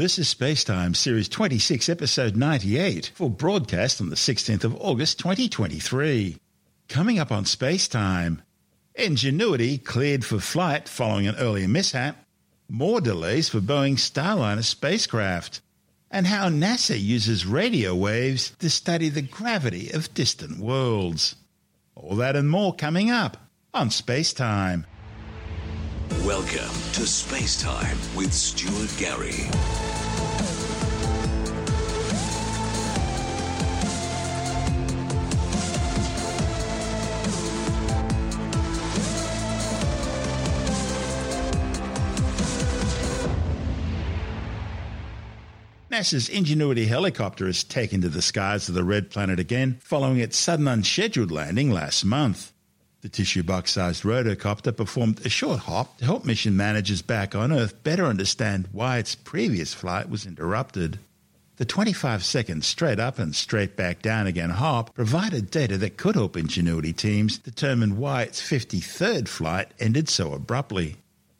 This is Spacetime, Series 26, Episode 98, for broadcast on the 16th of August 2023. Coming up on Spacetime, Ingenuity cleared for flight following an earlier mishap, more delays for Boeing's Starliner spacecraft, and how NASA uses radio waves to study the gravity of distant worlds. All that and more coming up on Spacetime. Welcome to Spacetime with Stuart Gary. NASA's Ingenuity helicopter is taken to the skies of the Red Planet again following its sudden unscheduled landing last month. The tissue box-sized rotocopter performed a short hop to help mission managers back on Earth better understand why its previous flight was interrupted. The 25-second straight-up and straight-back-down again hop provided data that could help Ingenuity teams determine why its 53rd flight ended so abruptly.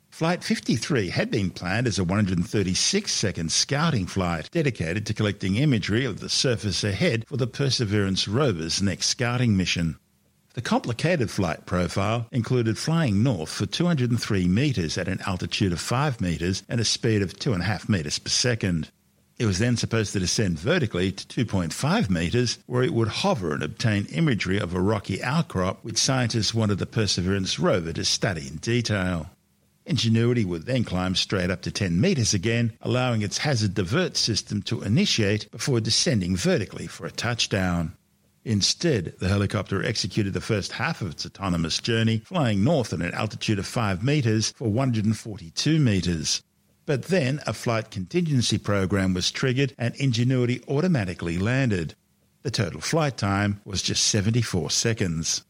Flight 53 had been planned as a 136-second scouting flight dedicated to collecting imagery of the surface ahead for the Perseverance rover's next scouting mission. The complicated flight profile included flying north for 203 metres at an altitude of 5 metres and a speed of 2.5 metres per second. It was then supposed to descend vertically to 2.5 metres, where it would hover and obtain imagery of a rocky outcrop which scientists wanted the Perseverance rover to study in detail. Ingenuity would then climb straight up to 10 metres again, allowing its hazard divert system to initiate before descending vertically for a touchdown. Instead, the helicopter executed the first half of its autonomous journey, flying north at an altitude of 5 metres for 142 metres. But then a flight contingency program was triggered and Ingenuity automatically landed. The total flight time was just 74 seconds.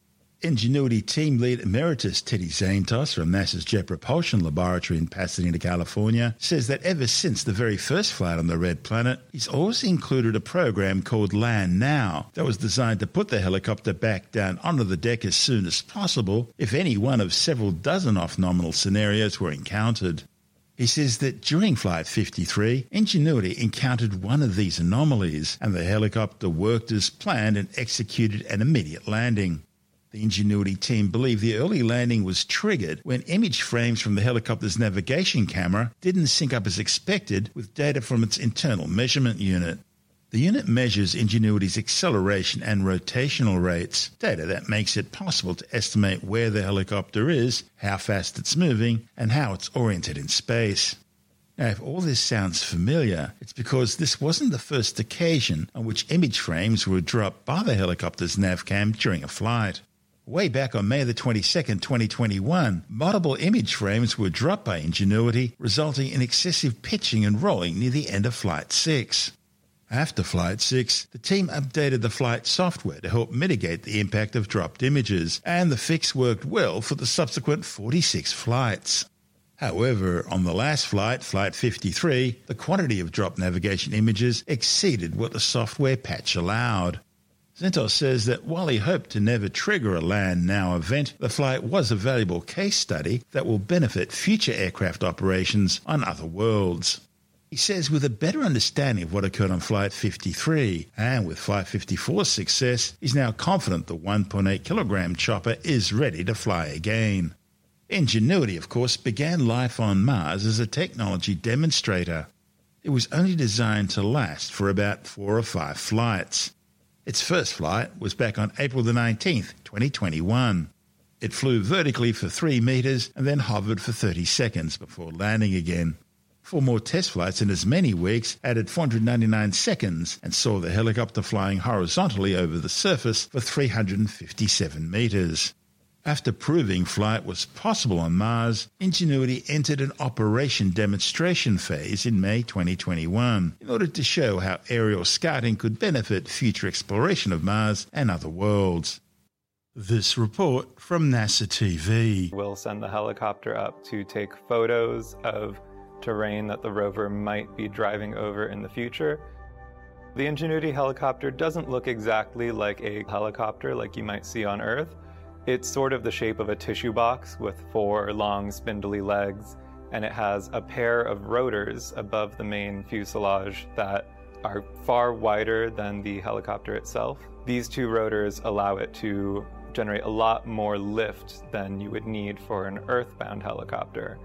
Ingenuity team lead emeritus Teddy Tzanetos from NASA's Jet Propulsion Laboratory in Pasadena, California, says that ever since the very first flight on the Red Planet, he's always included a program called Land Now that was designed to put the helicopter back down onto the deck as soon as possible if any one of several dozen off-nominal scenarios were encountered. He says that during Flight 53, Ingenuity encountered one of these anomalies and the helicopter worked as planned and executed an immediate landing. The Ingenuity team believe the early landing was triggered when image frames from the helicopter's navigation camera didn't sync up as expected with data from its internal measurement unit. The unit measures Ingenuity's acceleration and rotational rates, data that makes it possible to estimate where the helicopter is, how fast it's moving, and how it's oriented in space. Now, if all this sounds familiar, it's because this wasn't the first occasion on which image frames were dropped by the helicopter's navcam during a flight. Way back on May the 22nd, 2021, multiple image frames were dropped by Ingenuity, resulting in excessive pitching and rolling near the end of Flight 6. After Flight 6, the team updated the flight software to help mitigate the impact of dropped images, and the fix worked well for the subsequent 46 flights. However, on the last flight, Flight 53, the quantity of dropped navigation images exceeded what the software patch allowed. Tzanetos says that while he hoped to never trigger a Land Now event, the flight was a valuable case study that will benefit future aircraft operations on other worlds. He says with a better understanding of what occurred on Flight 53, and with Flight 54's success, he's now confident the 1.8 kilogram chopper is ready to fly again. Ingenuity, of course, began life on Mars as a technology demonstrator. It was only designed to last for about 4 or 5 flights. Its first flight was back on April the 19th, 2021. It flew vertically for 3 metres and then hovered for 30 seconds before landing again. 4 more test flights in as many weeks added 499 seconds and saw the helicopter flying horizontally over the surface for 357 metres. After proving flight was possible on Mars, Ingenuity entered an operation demonstration phase in May 2021 in order to show how aerial scouting could benefit future exploration of Mars and other worlds. This report from NASA TV. We'll send the helicopter up to take photos of terrain that the rover might be driving over in the future. The Ingenuity helicopter doesn't look exactly like a helicopter like you might see on Earth. It's sort of the shape of a tissue box with 4 long spindly legs and it has a pair of rotors above the main fuselage that are far wider than the helicopter itself. These two rotors allow it to generate a lot more lift than you would need for an earthbound helicopter,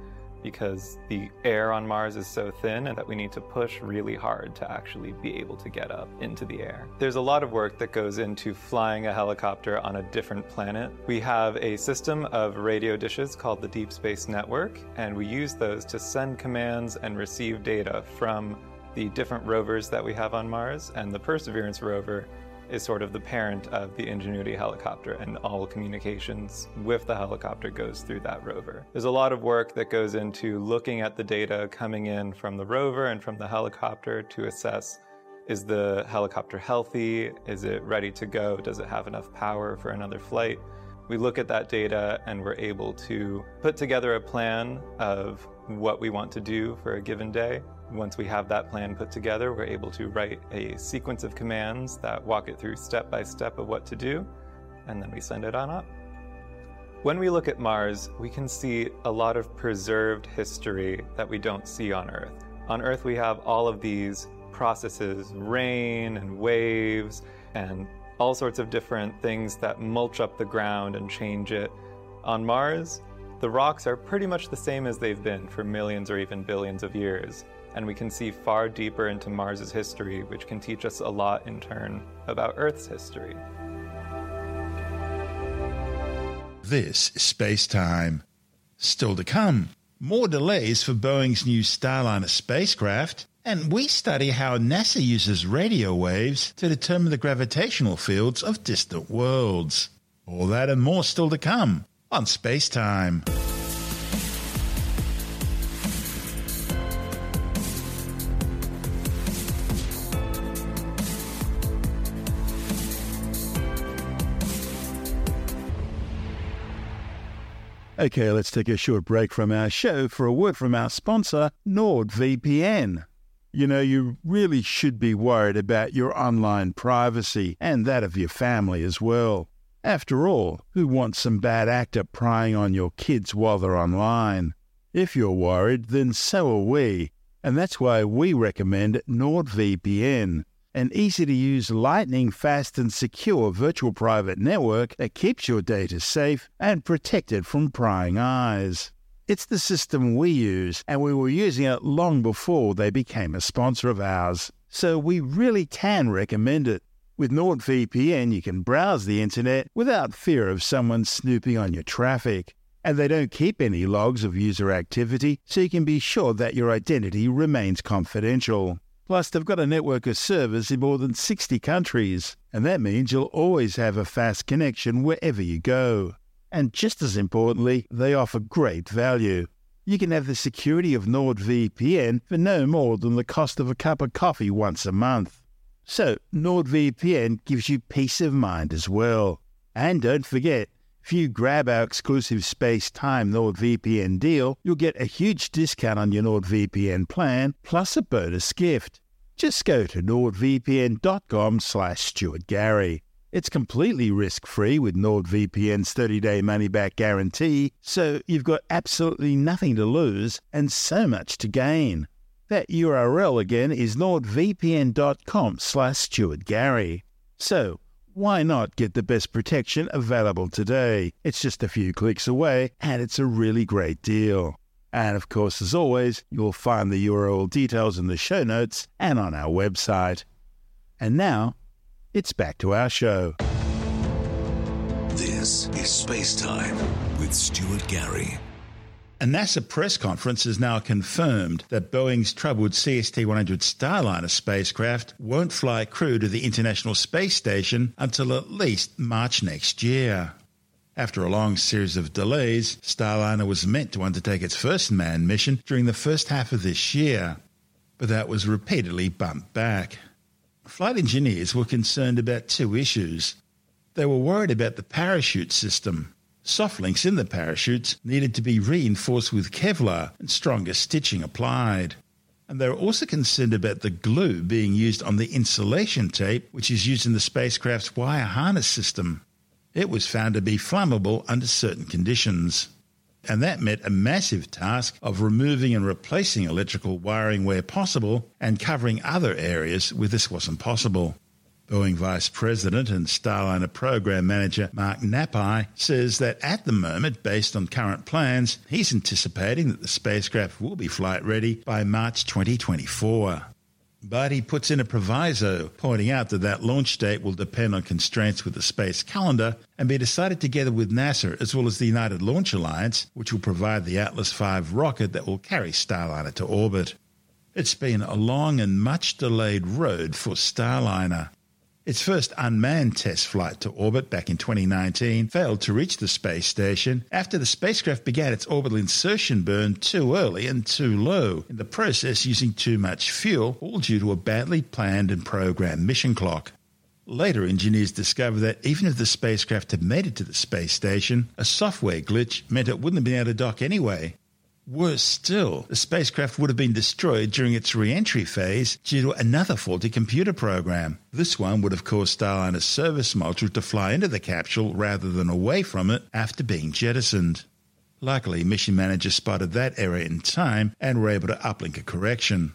because the air on Mars is so thin and that we need to push really hard to actually be able to get up into the air. There's a lot of work that goes into flying a helicopter on a different planet. We have a system of radio dishes called the Deep Space Network, and we use those to send commands and receive data from the different rovers that we have on Mars, and the Perseverance rover is sort of the parent of the Ingenuity helicopter, and all communications with the helicopter goes through that rover. There's a lot of work that goes into looking at the data coming in from the rover and from the helicopter to assess, is the helicopter healthy? Is it ready to go? Does it have enough power for another flight? We look at that data and we're able to put together a plan of what we want to do for a given day. Once we have that plan put together, we're able to write a sequence of commands that walk it through step by step of what to do, and then we send it on up. When we look at Mars, we can see a lot of preserved history that we don't see on Earth. On Earth, we have all of these processes, rain and waves and all sorts of different things that mulch up the ground and change it. On Mars, the rocks are pretty much the same as they've been for millions or even billions of years. And we can see far deeper into Mars's history, which can teach us a lot in turn about Earth's history. This is Space Time. Still to come, more delays for Boeing's new Starliner spacecraft, and we study how NASA uses radio waves to determine the gravitational fields of distant worlds. All that and more still to come on Space Time. Okay, let's take a short break from our show for a word from our sponsor, NordVPN. You know, you really should be worried about your online privacy and that of your family as well. After all, who wants some bad actor prying on your kids while they're online? If you're worried, then so are we. And that's why we recommend NordVPN, an easy-to-use, lightning-fast and secure virtual private network that keeps your data safe and protected from prying eyes. It's the system we use, and we were using it long before they became a sponsor of ours, so we really can recommend it. With NordVPN, you can browse the internet without fear of someone snooping on your traffic, and they don't keep any logs of user activity, so you can be sure that your identity remains confidential. Plus, they've got a network of servers in more than 60 countries, and that means you'll always have a fast connection wherever you go. And just as importantly, they offer great value. You can have the security of NordVPN for no more than the cost of a cup of coffee once a month. So, NordVPN gives you peace of mind as well. And don't forget, if you grab our exclusive Space Time NordVPN deal, you'll get a huge discount on your NordVPN plan, plus a bonus gift. Just go to nordvpn.com/StuartGary. It's completely risk-free with NordVPN's 30-day money-back guarantee, so you've got absolutely nothing to lose and so much to gain. That URL again is nordvpn.com/StuartGary. So, why not get the best protection available today? It's just a few clicks away, and it's a really great deal. And of course, as always, you'll find the URL details in the show notes and on our website. And now, it's back to our show. This is Space Time with Stuart Gary. A NASA press conference has now confirmed that Boeing's troubled CST-100 Starliner spacecraft won't fly crew to the International Space Station until at least March next year. After a long series of delays, Starliner was meant to undertake its first manned mission during the first half of this year, but that was repeatedly bumped back. Flight engineers were concerned about two issues. They were worried about the parachute system. Soft links in the parachutes needed to be reinforced with Kevlar and stronger stitching applied. And they were also concerned about the glue being used on the insulation tape, which is used in the spacecraft's wire harness system. It was found to be flammable under certain conditions. and that meant a massive task of removing and replacing electrical wiring where possible and covering other areas where this wasn't possible. Boeing Vice President and Starliner Program Manager Mark Nappi says that at the moment, based on current plans, he's anticipating that the spacecraft will be flight-ready by March 2024. But he puts in a proviso, pointing out that that launch date will depend on constraints with the space calendar and be decided together with NASA as well as the United Launch Alliance, which will provide the Atlas V rocket that will carry Starliner to orbit. It's been a long and much-delayed road for Starliner. Its first unmanned test flight to orbit back in 2019 failed to reach the space station after the spacecraft began its orbital insertion burn too early and too low, in the process using too much fuel, all due to a badly planned and programmed mission clock. Later, engineers discovered that even if the spacecraft had made it to the space station, a software glitch meant it wouldn't have been able to dock anyway. Worse still, the spacecraft would have been destroyed during its re-entry phase due to another faulty computer program. This one would have caused Starliner's service module to fly into the capsule rather than away from it after being jettisoned. Luckily, mission managers spotted that error in time and were able to uplink a correction.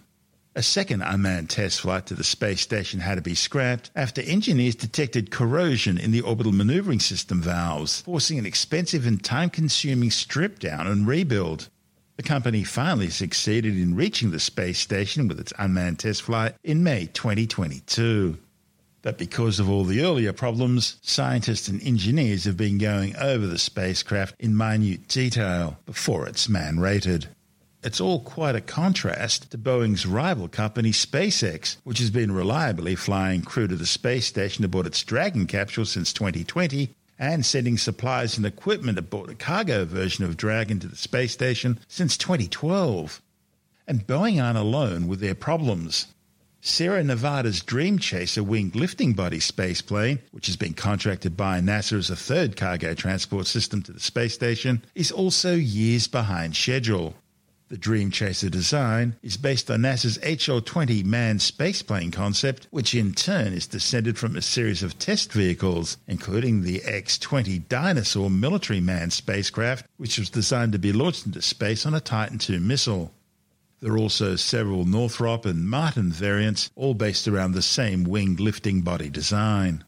A second unmanned test flight to the space station had to be scrapped after engineers detected corrosion in the orbital maneuvering system valves, forcing an expensive and time-consuming strip down and rebuild. The company finally succeeded in reaching the space station with its unmanned test flight in May 2022. But because of all the earlier problems, scientists and engineers have been going over the spacecraft in minute detail before it's man-rated. It's all quite a contrast to Boeing's rival company SpaceX, which has been reliably flying crew to the space station aboard its Dragon capsule since 2020, and sending supplies and equipment aboard a cargo version of Dragon to the space station since 2012. And Boeing aren't alone with their problems. Sierra Nevada's Dream Chaser winged lifting body spaceplane, which has been contracted by NASA as a third cargo transport system to the space station, is also years behind schedule. The Dream Chaser design is based on NASA's HL-20 manned spaceplane concept, which in turn is descended from a series of test vehicles, including the X-20 Dinosaur military manned spacecraft, which was designed to be launched into space on a Titan II missile. There are also several Northrop and Martin variants, all based around the same winged lifting body design.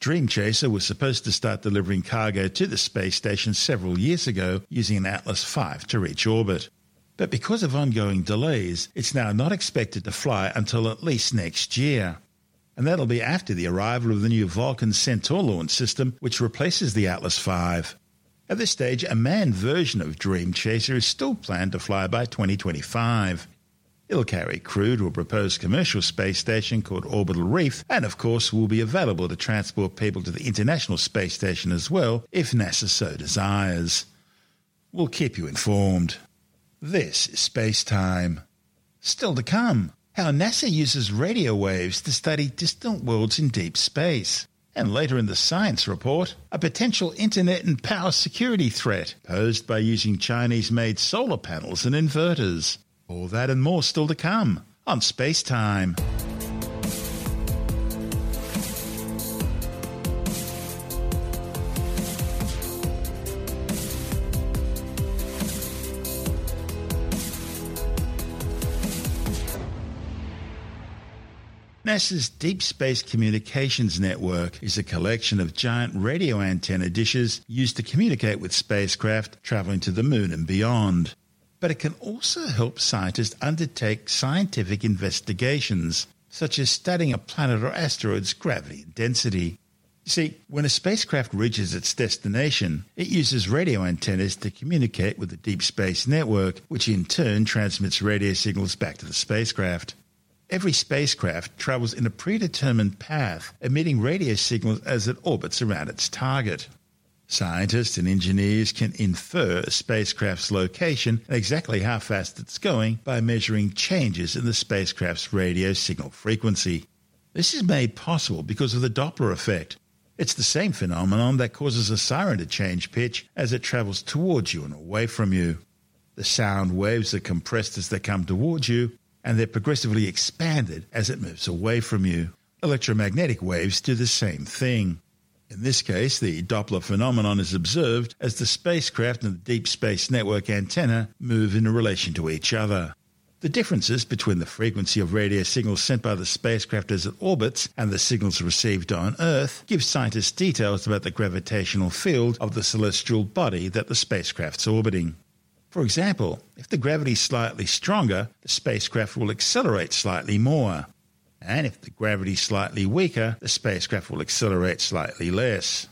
Dream Chaser was supposed to start delivering cargo to the space station several years ago using an Atlas V to reach orbit. But because of ongoing delays, it's now not expected to fly until at least next year. And that'll be after the arrival of the new Vulcan Centaur launch system, which replaces the Atlas V. At this stage, a manned version of Dream Chaser is still planned to fly by 2025. It'll carry crew to a proposed commercial space station called Orbital Reef, and of course will be available to transport people to the International Space Station as well, if NASA so desires. We'll keep you informed. This is Space Time. Still to come, how NASA uses radio waves to study distant worlds in deep space. And later in the science report, a potential internet and power security threat posed by using Chinese-made solar panels and inverters. All that and more still to come on Space Time. NASA's Deep Space Communications Network is a collection of giant radio antenna dishes used to communicate with spacecraft traveling to the moon and beyond. But it can also help scientists undertake scientific investigations, such as studying a planet or asteroid's gravity and density. You see, when a spacecraft reaches its destination, it uses radio antennas to communicate with the Deep Space Network, which in turn transmits radio signals back to the spacecraft. Every spacecraft travels in a predetermined path, emitting radio signals as it orbits around its target. Scientists and engineers can infer a spacecraft's location and exactly how fast it's going by measuring changes in the spacecraft's radio signal frequency. This is made possible because of the Doppler effect. It's the same phenomenon that causes a siren to change pitch as it travels towards you and away from you. The sound waves are compressed as they come towards you, and they're progressively expanded as it moves away from you. Electromagnetic waves do the same thing. In this case, the Doppler phenomenon is observed as the spacecraft and the Deep Space Network antenna move in relation to each other. The differences between the frequency of radio signals sent by the spacecraft as it orbits and the signals received on Earth give scientists details about the gravitational field of the celestial body that the spacecraft's orbiting. For example, if the gravity's slightly stronger, the spacecraft will accelerate slightly more. And if the gravity's slightly weaker, the spacecraft will accelerate slightly less.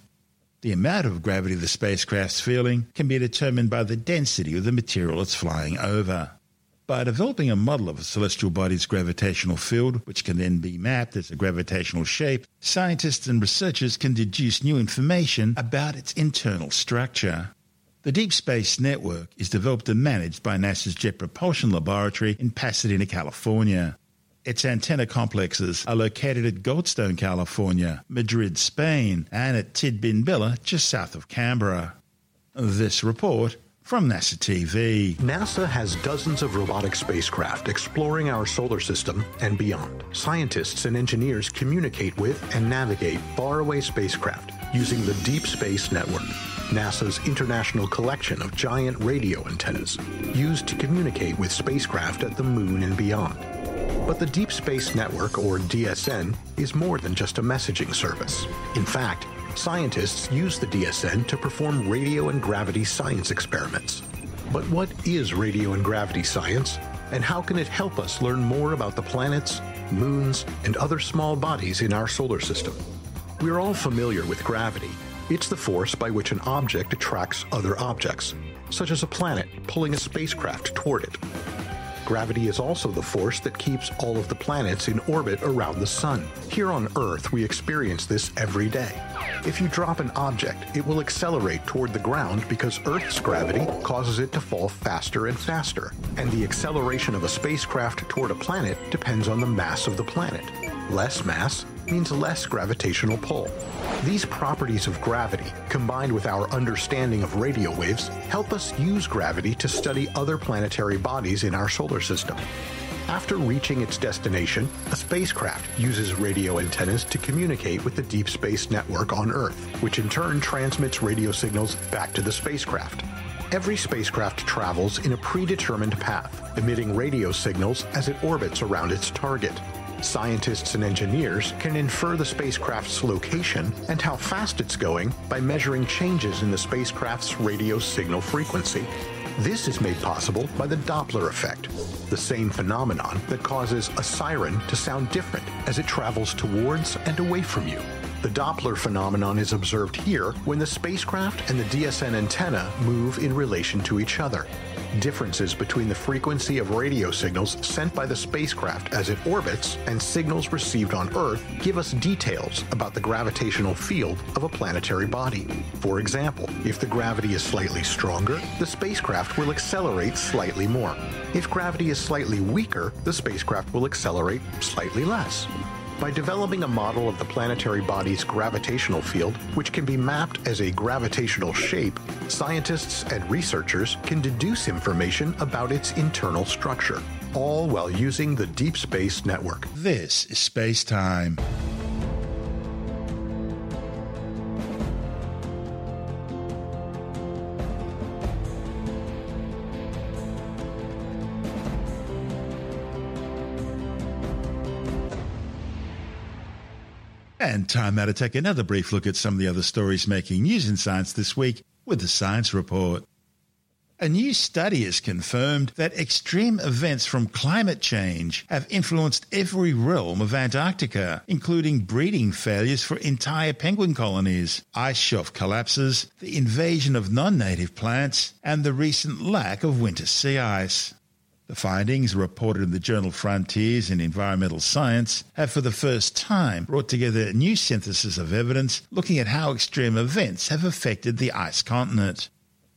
The amount of gravity the spacecraft's feeling can be determined by the density of the material it's flying over. By developing a model of a celestial body's gravitational field, which can then be mapped as a gravitational shape, scientists and researchers can deduce new information about its internal structure. The Deep Space Network is developed and managed by NASA's Jet Propulsion Laboratory in Pasadena, California. Its antenna complexes are located at Goldstone, California, Madrid, Spain, and at Tidbinbilla, just south of Canberra. This report from NASA TV. NASA has dozens of robotic spacecraft exploring our solar system and beyond. Scientists and engineers communicate with and navigate faraway spacecraft using the Deep Space Network, NASA's international collection of giant radio antennas used to communicate with spacecraft at the moon and beyond. But the Deep Space Network, or DSN, is more than just a messaging service. In fact, scientists use the DSN to perform radio and gravity science experiments. But what is radio and gravity science, and how can it help us learn more about the planets, moons, and other small bodies in our solar system? We're all familiar with gravity. It's the force by which an object attracts other objects, such as a planet pulling a spacecraft toward it. Gravity is also the force that keeps all of the planets in orbit around the sun. Here on Earth, we experience this every day. If you drop an object, it will accelerate toward the ground because Earth's gravity causes it to fall faster and faster, and the acceleration of a spacecraft toward a planet depends on the mass of the planet. Less mass means less gravitational pull. These properties of gravity, combined with our understanding of radio waves, help us use gravity to study other planetary bodies in our solar system. After reaching its destination, a spacecraft uses radio antennas to communicate with the Deep Space Network on Earth, which in turn transmits radio signals back to the spacecraft. Every spacecraft travels in a predetermined path, emitting radio signals as it orbits around its target. Scientists and engineers can infer the spacecraft's location and how fast it's going by measuring changes in the spacecraft's radio signal frequency. This is made possible by the Doppler effect, the same phenomenon that causes a siren to sound different as it travels towards and away from you. The Doppler phenomenon is observed here when the spacecraft and the DSN antenna move in relation to each other. Differences between the frequency of radio signals sent by the spacecraft as it orbits and signals received on Earth give us details about the gravitational field of a planetary body. For example, if the gravity is slightly stronger, the spacecraft will accelerate slightly more. If gravity is slightly weaker, the spacecraft will accelerate slightly less. By developing a model of the planetary body's gravitational field, which can be mapped as a gravitational shape, scientists and researchers can deduce information about its internal structure, all while using the Deep Space Network. This is Space Time. And time now to take another brief look at some of the other stories making news in science this week with the Science Report. A new study has confirmed that extreme events from climate change have influenced every realm of Antarctica, including breeding failures for entire penguin colonies, ice shelf collapses, the invasion of non-native plants, and the recent lack of winter sea ice. The findings, reported in the journal Frontiers in Environmental Science, have for the first time brought together a new synthesis of evidence looking at how extreme events have affected the ice continent.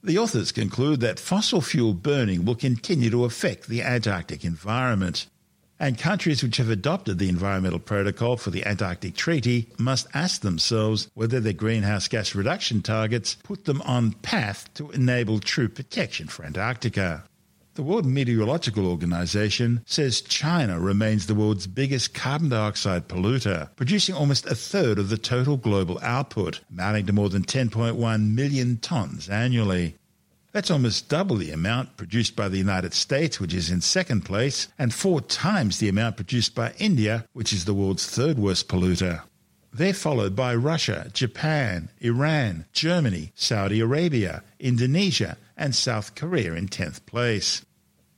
The authors conclude that fossil fuel burning will continue to affect the Antarctic environment, and countries which have adopted the environmental protocol for the Antarctic Treaty must ask themselves whether their greenhouse gas reduction targets put them on path to enable true protection for Antarctica. The World Meteorological Organization says China remains the world's biggest carbon dioxide polluter, producing almost a third of the total global output, amounting to more than 10.1 million tonnes annually. That's almost double the amount produced by the United States, which is in second place, and 4 times the amount produced by India, which is the world's third worst polluter. They're followed by Russia, Japan, Iran, Germany, Saudi Arabia, Indonesia, and South Korea in 10th place.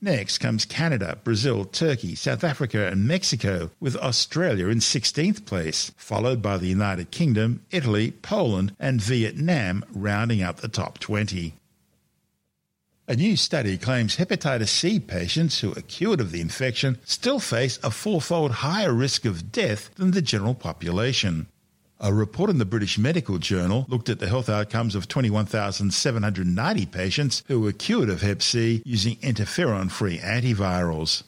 Next comes Canada, Brazil, Turkey, South Africa and Mexico, with Australia in 16th place, followed by the United Kingdom, Italy, Poland, and Vietnam, rounding up the top 20. A new study claims hepatitis C patients who are cured of the infection still face a 4-fold higher risk of death than the general population. A report in the British Medical Journal looked at the health outcomes of 21,790 patients who were cured of Hep C using interferon-free antivirals.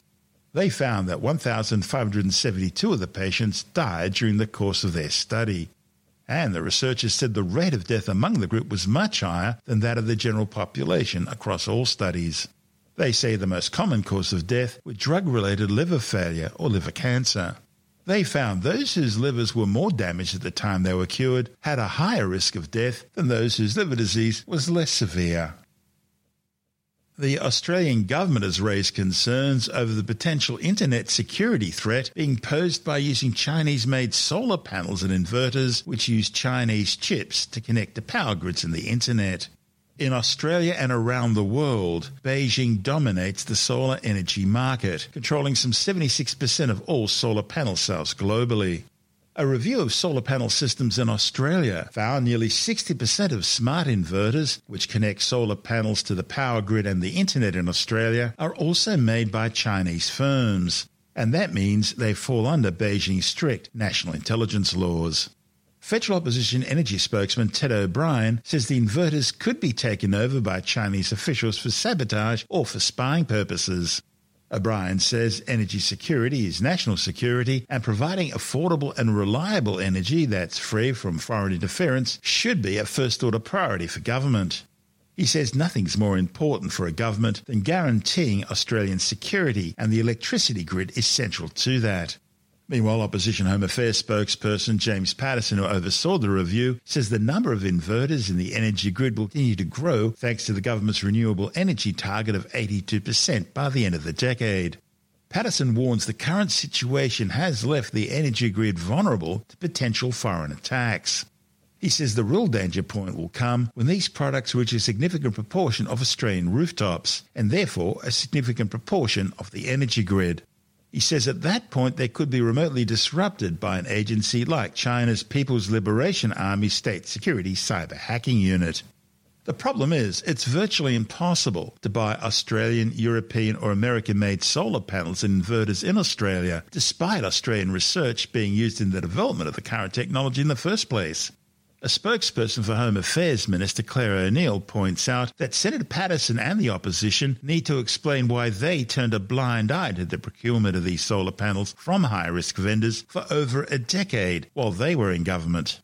They found that 1,572 of the patients died during the course of their study. And the researchers said the rate of death among the group was much higher than that of the general population across all studies. They say the most common cause of death were drug-related liver failure or liver cancer. They found those whose livers were more damaged at the time they were cured had a higher risk of death than those whose liver disease was less severe. The Australian government has raised concerns over the potential internet security threat being posed by using Chinese-made solar panels and inverters which use Chinese chips to connect to power grids and the internet. In Australia and around the world, Beijing dominates the solar energy market, controlling some 76% of all solar panel sales globally. A review of solar panel systems in Australia found nearly 60% of smart inverters, which connect solar panels to the power grid and the internet in Australia, are also made by Chinese firms. And that means they fall under Beijing's strict national intelligence laws. Federal opposition energy spokesman Ted O'Brien says the inverters could be taken over by Chinese officials for sabotage or for spying purposes. O'Brien says energy security is national security, and providing affordable and reliable energy that's free from foreign interference should be a first-order priority for government. He says nothing's more important for a government than guaranteeing Australian security, and the electricity grid is central to that. Meanwhile, Opposition Home Affairs spokesperson James Patterson, who oversaw the review, says the number of inverters in the energy grid will continue to grow thanks to the government's renewable energy target of 82% by the end of the decade. Patterson warns the current situation has left the energy grid vulnerable to potential foreign attacks. He says the real danger point will come when these products reach a significant proportion of Australian rooftops, and therefore a significant proportion of the energy grid. He says at that point they could be remotely disrupted by an agency like China's People's Liberation Army State Security Cyber Hacking Unit. The problem is it's virtually impossible to buy Australian, European or American-made solar panels and inverters in Australia, despite Australian research being used in the development of the current technology in the first place. A spokesperson for Home Affairs Minister Claire O'Neill points out that Senator Patterson and the opposition need to explain why they turned a blind eye to the procurement of these solar panels from high-risk vendors for over a decade while they were in government.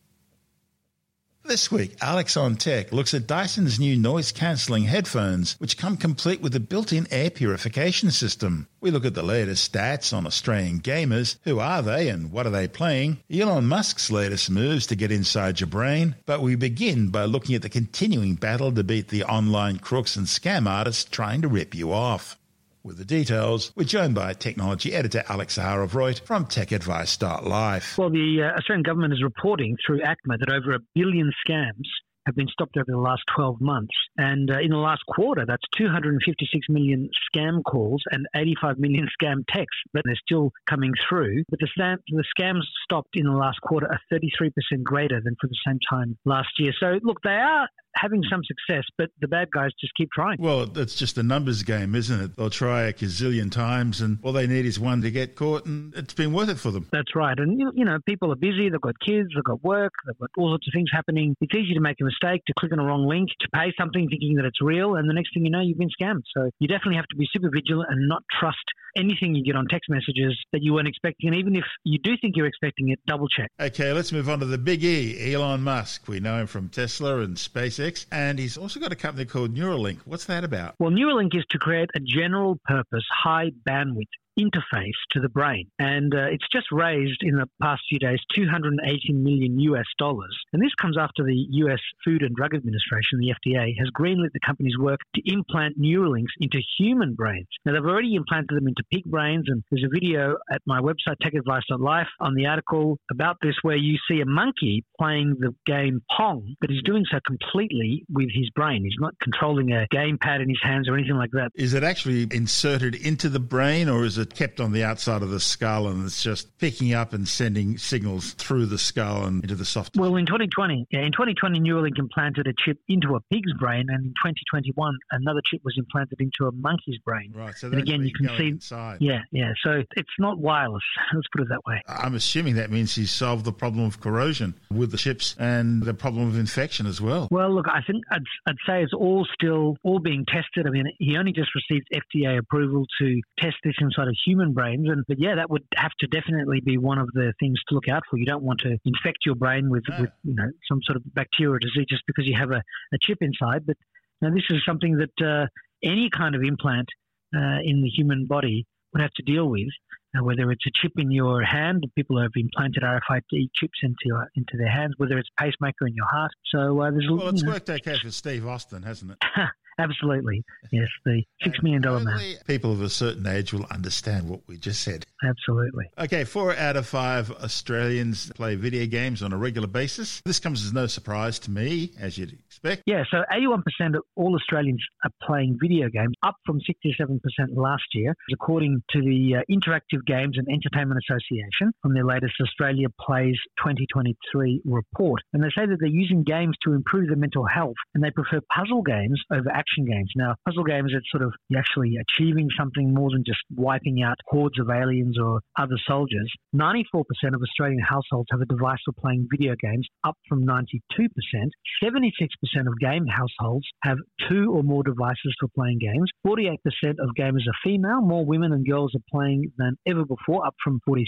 This week, Alex on Tech looks at Dyson's new noise-cancelling headphones, which come complete with a built-in air purification system. We look at the latest stats on Australian gamers. Who are they and what are they playing? Elon Musk's latest moves to get inside your brain. But we begin by looking at the continuing battle to beat the online crooks and scam artists trying to rip you off. With the details, we're joined by technology editor Alex Zaharov-Royt from techadvice.life. Well, the Australian government is reporting through ACMA that over 1 billion scams have been stopped over the last 12 months. And in the last quarter, that's 256 million scam calls and 85 million scam texts, but they're still coming through. But the scams stopped in the last quarter are 33% greater than for the same time last year. So, look, they are having some success, but the bad guys just keep trying. Well, that's just a numbers game, isn't it? They'll try a gazillion times and all they need is one to get caught, and it's been worth it for them. That's right. And, you know, people are busy. They've got kids. They've got work. They've got all sorts of things happening. It's easy to make a mistake, to click on a wrong link, to pay something thinking that it's real, and the next thing you know, you've been scammed. So you definitely have to be super vigilant and not trust anything you get on text messages that you weren't expecting. And even if you do think you're expecting it, double check. Okay, let's move on to the big E, Elon Musk. We know him from Tesla and SpaceX, and he's also got a company called Neuralink. What's that about? Well, Neuralink is to create a general purpose, high bandwidth interface to the brain. And it's just raised in the past few days $280 million. And this comes after the US Food and Drug Administration, the FDA, has greenlit the company's work to implant Neuralinks into human brains. Now, they've already implanted them into pig brains, and there's a video at my website, techadvice.life, on the article about this where you see a monkey playing the game Pong, but he's doing so completely with his brain. He's not controlling a game pad in his hands or anything like that. Is it actually inserted into the brain, or is it kept on the outside of the skull and it's just picking up and sending signals through the skull and into the soft tissue? Well, in 2020, Neuralink implanted a chip into a pig's brain, and in 2021, another chip was implanted into a monkey's brain. Right, so that's again, you can see inside. Yeah. So it's not wireless. Let's put it that way. I'm assuming that means he solved the problem of corrosion with the chips and the problem of infection as well. Well, look, I think I'd say it's all being tested. I mean, he only just received FDA approval to test this inside of human brains, but that would have to definitely be one of the things to look out for. You don't want to infect your brain with some sort of bacteria or disease just because you have a chip inside. But now this is something that any kind of implant in the human body would have to deal with. Whether it's a chip in your hand, people have implanted RFID chips into their hands. Whether it's a pacemaker in your heart, it's worked okay for Steve Austin, hasn't it? Absolutely, yes. The $6 million man. People of a certain age will understand what we just said. Absolutely. Okay, 4 out of 5 Australians play video games on a regular basis. This comes as no surprise to me, as you'd expect. Yeah, so 81% of all Australians are playing video games, up from 67% last year, according to the Interactive Games and Entertainment Association from their latest Australia Plays 2023 report. And they say that they're using games to improve their mental health, and they prefer puzzle games over action games. Now, puzzle games, it's sort of you're actually achieving something more than just wiping out hordes of aliens or other soldiers. 94% of Australian households have a device for playing video games, up from 92%. 76% of game households have 2 or more devices for playing games. 48% of gamers are female. More women and girls are playing than ever before, up from 46%.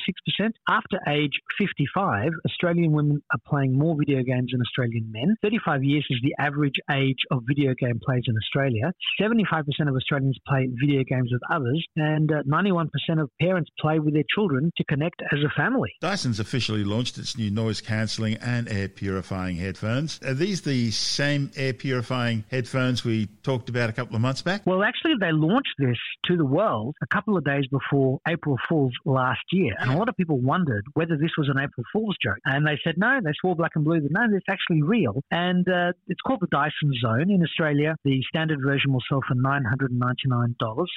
After age 55, Australian women are playing more video games than Australian men. 35 years is the average age of video game players in Australia. 75% of Australians play video games with others, and 91% of parents play with their children to connect as a family. Dyson's officially launched its new noise-cancelling and air-purifying headphones. Are these the same air-purifying headphones we talked about a couple of months back? Well, actually, they launched this to the world a couple of days before April Fool's last year, and a lot of people wondered whether this was an April Fool's joke, and they said no, they swore black and blue that no, it's actually real, and it's called the Dyson Zone in Australia. The standard version will sell for $999.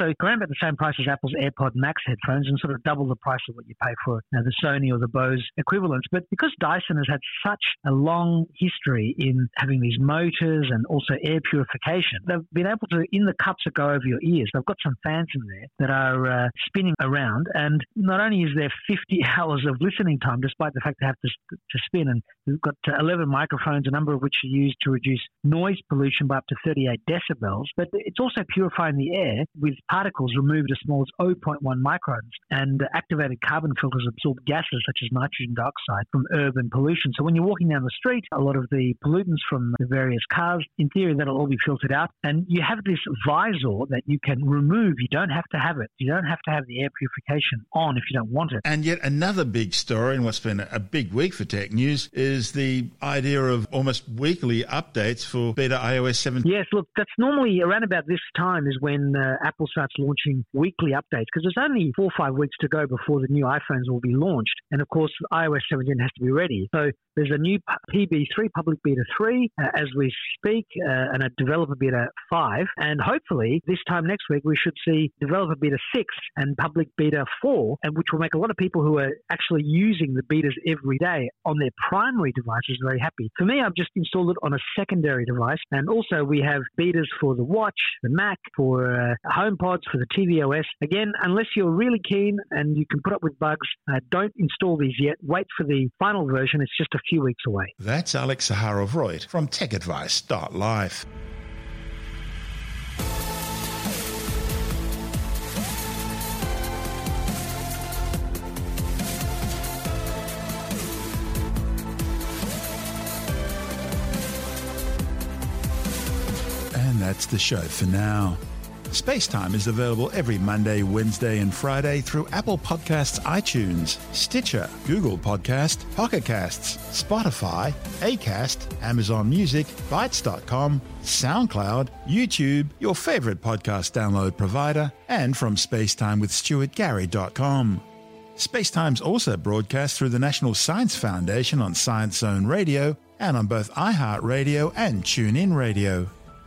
So around about the same price as Apple's AirPod Max headphones, and sort of double the price of what you pay for the Sony or the Bose equivalents. But because Dyson has had such a long history in having these motors and also air purification, they've been able to, in the cups that go over your ears, they've got some fans in there that are spinning around. And not only is there 50 hours of listening time, despite the fact they have to spin, and we've got 11 microphones, a number of which are used to reduce noise pollution by up to 38 decibels, but it's also purifying the air with particles removed as small as 0.1 microns, and activated carbon filters absorb gases such as nitrogen dioxide from urban pollution. So when you're walking down the street, a lot of the pollutants from the various cars, in theory, that'll all be filtered out. And you have this visor that you can remove. You don't have to have it. You don't have to have the air purification on if you don't want it. And yet another big story, and what's been a big week for tech news, is the idea of almost weekly updates for beta iOS 7. Yes, look, that's normally around about this time is when Apple starts launching weekly updates, because there's only 4 or 5 weeks to go before the new iPhones will be launched. And of course, iOS 17 has to be ready. So there's a new PB3, public beta 3, as we speak, and a developer beta 5. And hopefully this time next week, we should see developer beta 6 and public beta 4, and which will make a lot of people who are actually using the betas every day on their primary devices very happy. For me, I've just installed it on a secondary device. And also we have betas for the watch, the Mac, for HomePods, for the tvOS. Again, unless you're really keen and you can put up with bugs, don't install these yet. Wait for the final version. It's just a few weeks away. That's Alex Saharov-Royd from techadvice.life. that's the show for now. SpaceTime is available every Monday, Wednesday and Friday through Apple Podcasts, iTunes, Stitcher, Google Podcast, Pocket Casts, Spotify, Acast, Amazon Music, Bytes.com, SoundCloud, YouTube, your favorite podcast download provider, and from SpaceTimeWithStuartGary.com. SpaceTime's also broadcast through the National Science Foundation on Science Zone Radio and on both iHeartRadio and TuneIn Radio.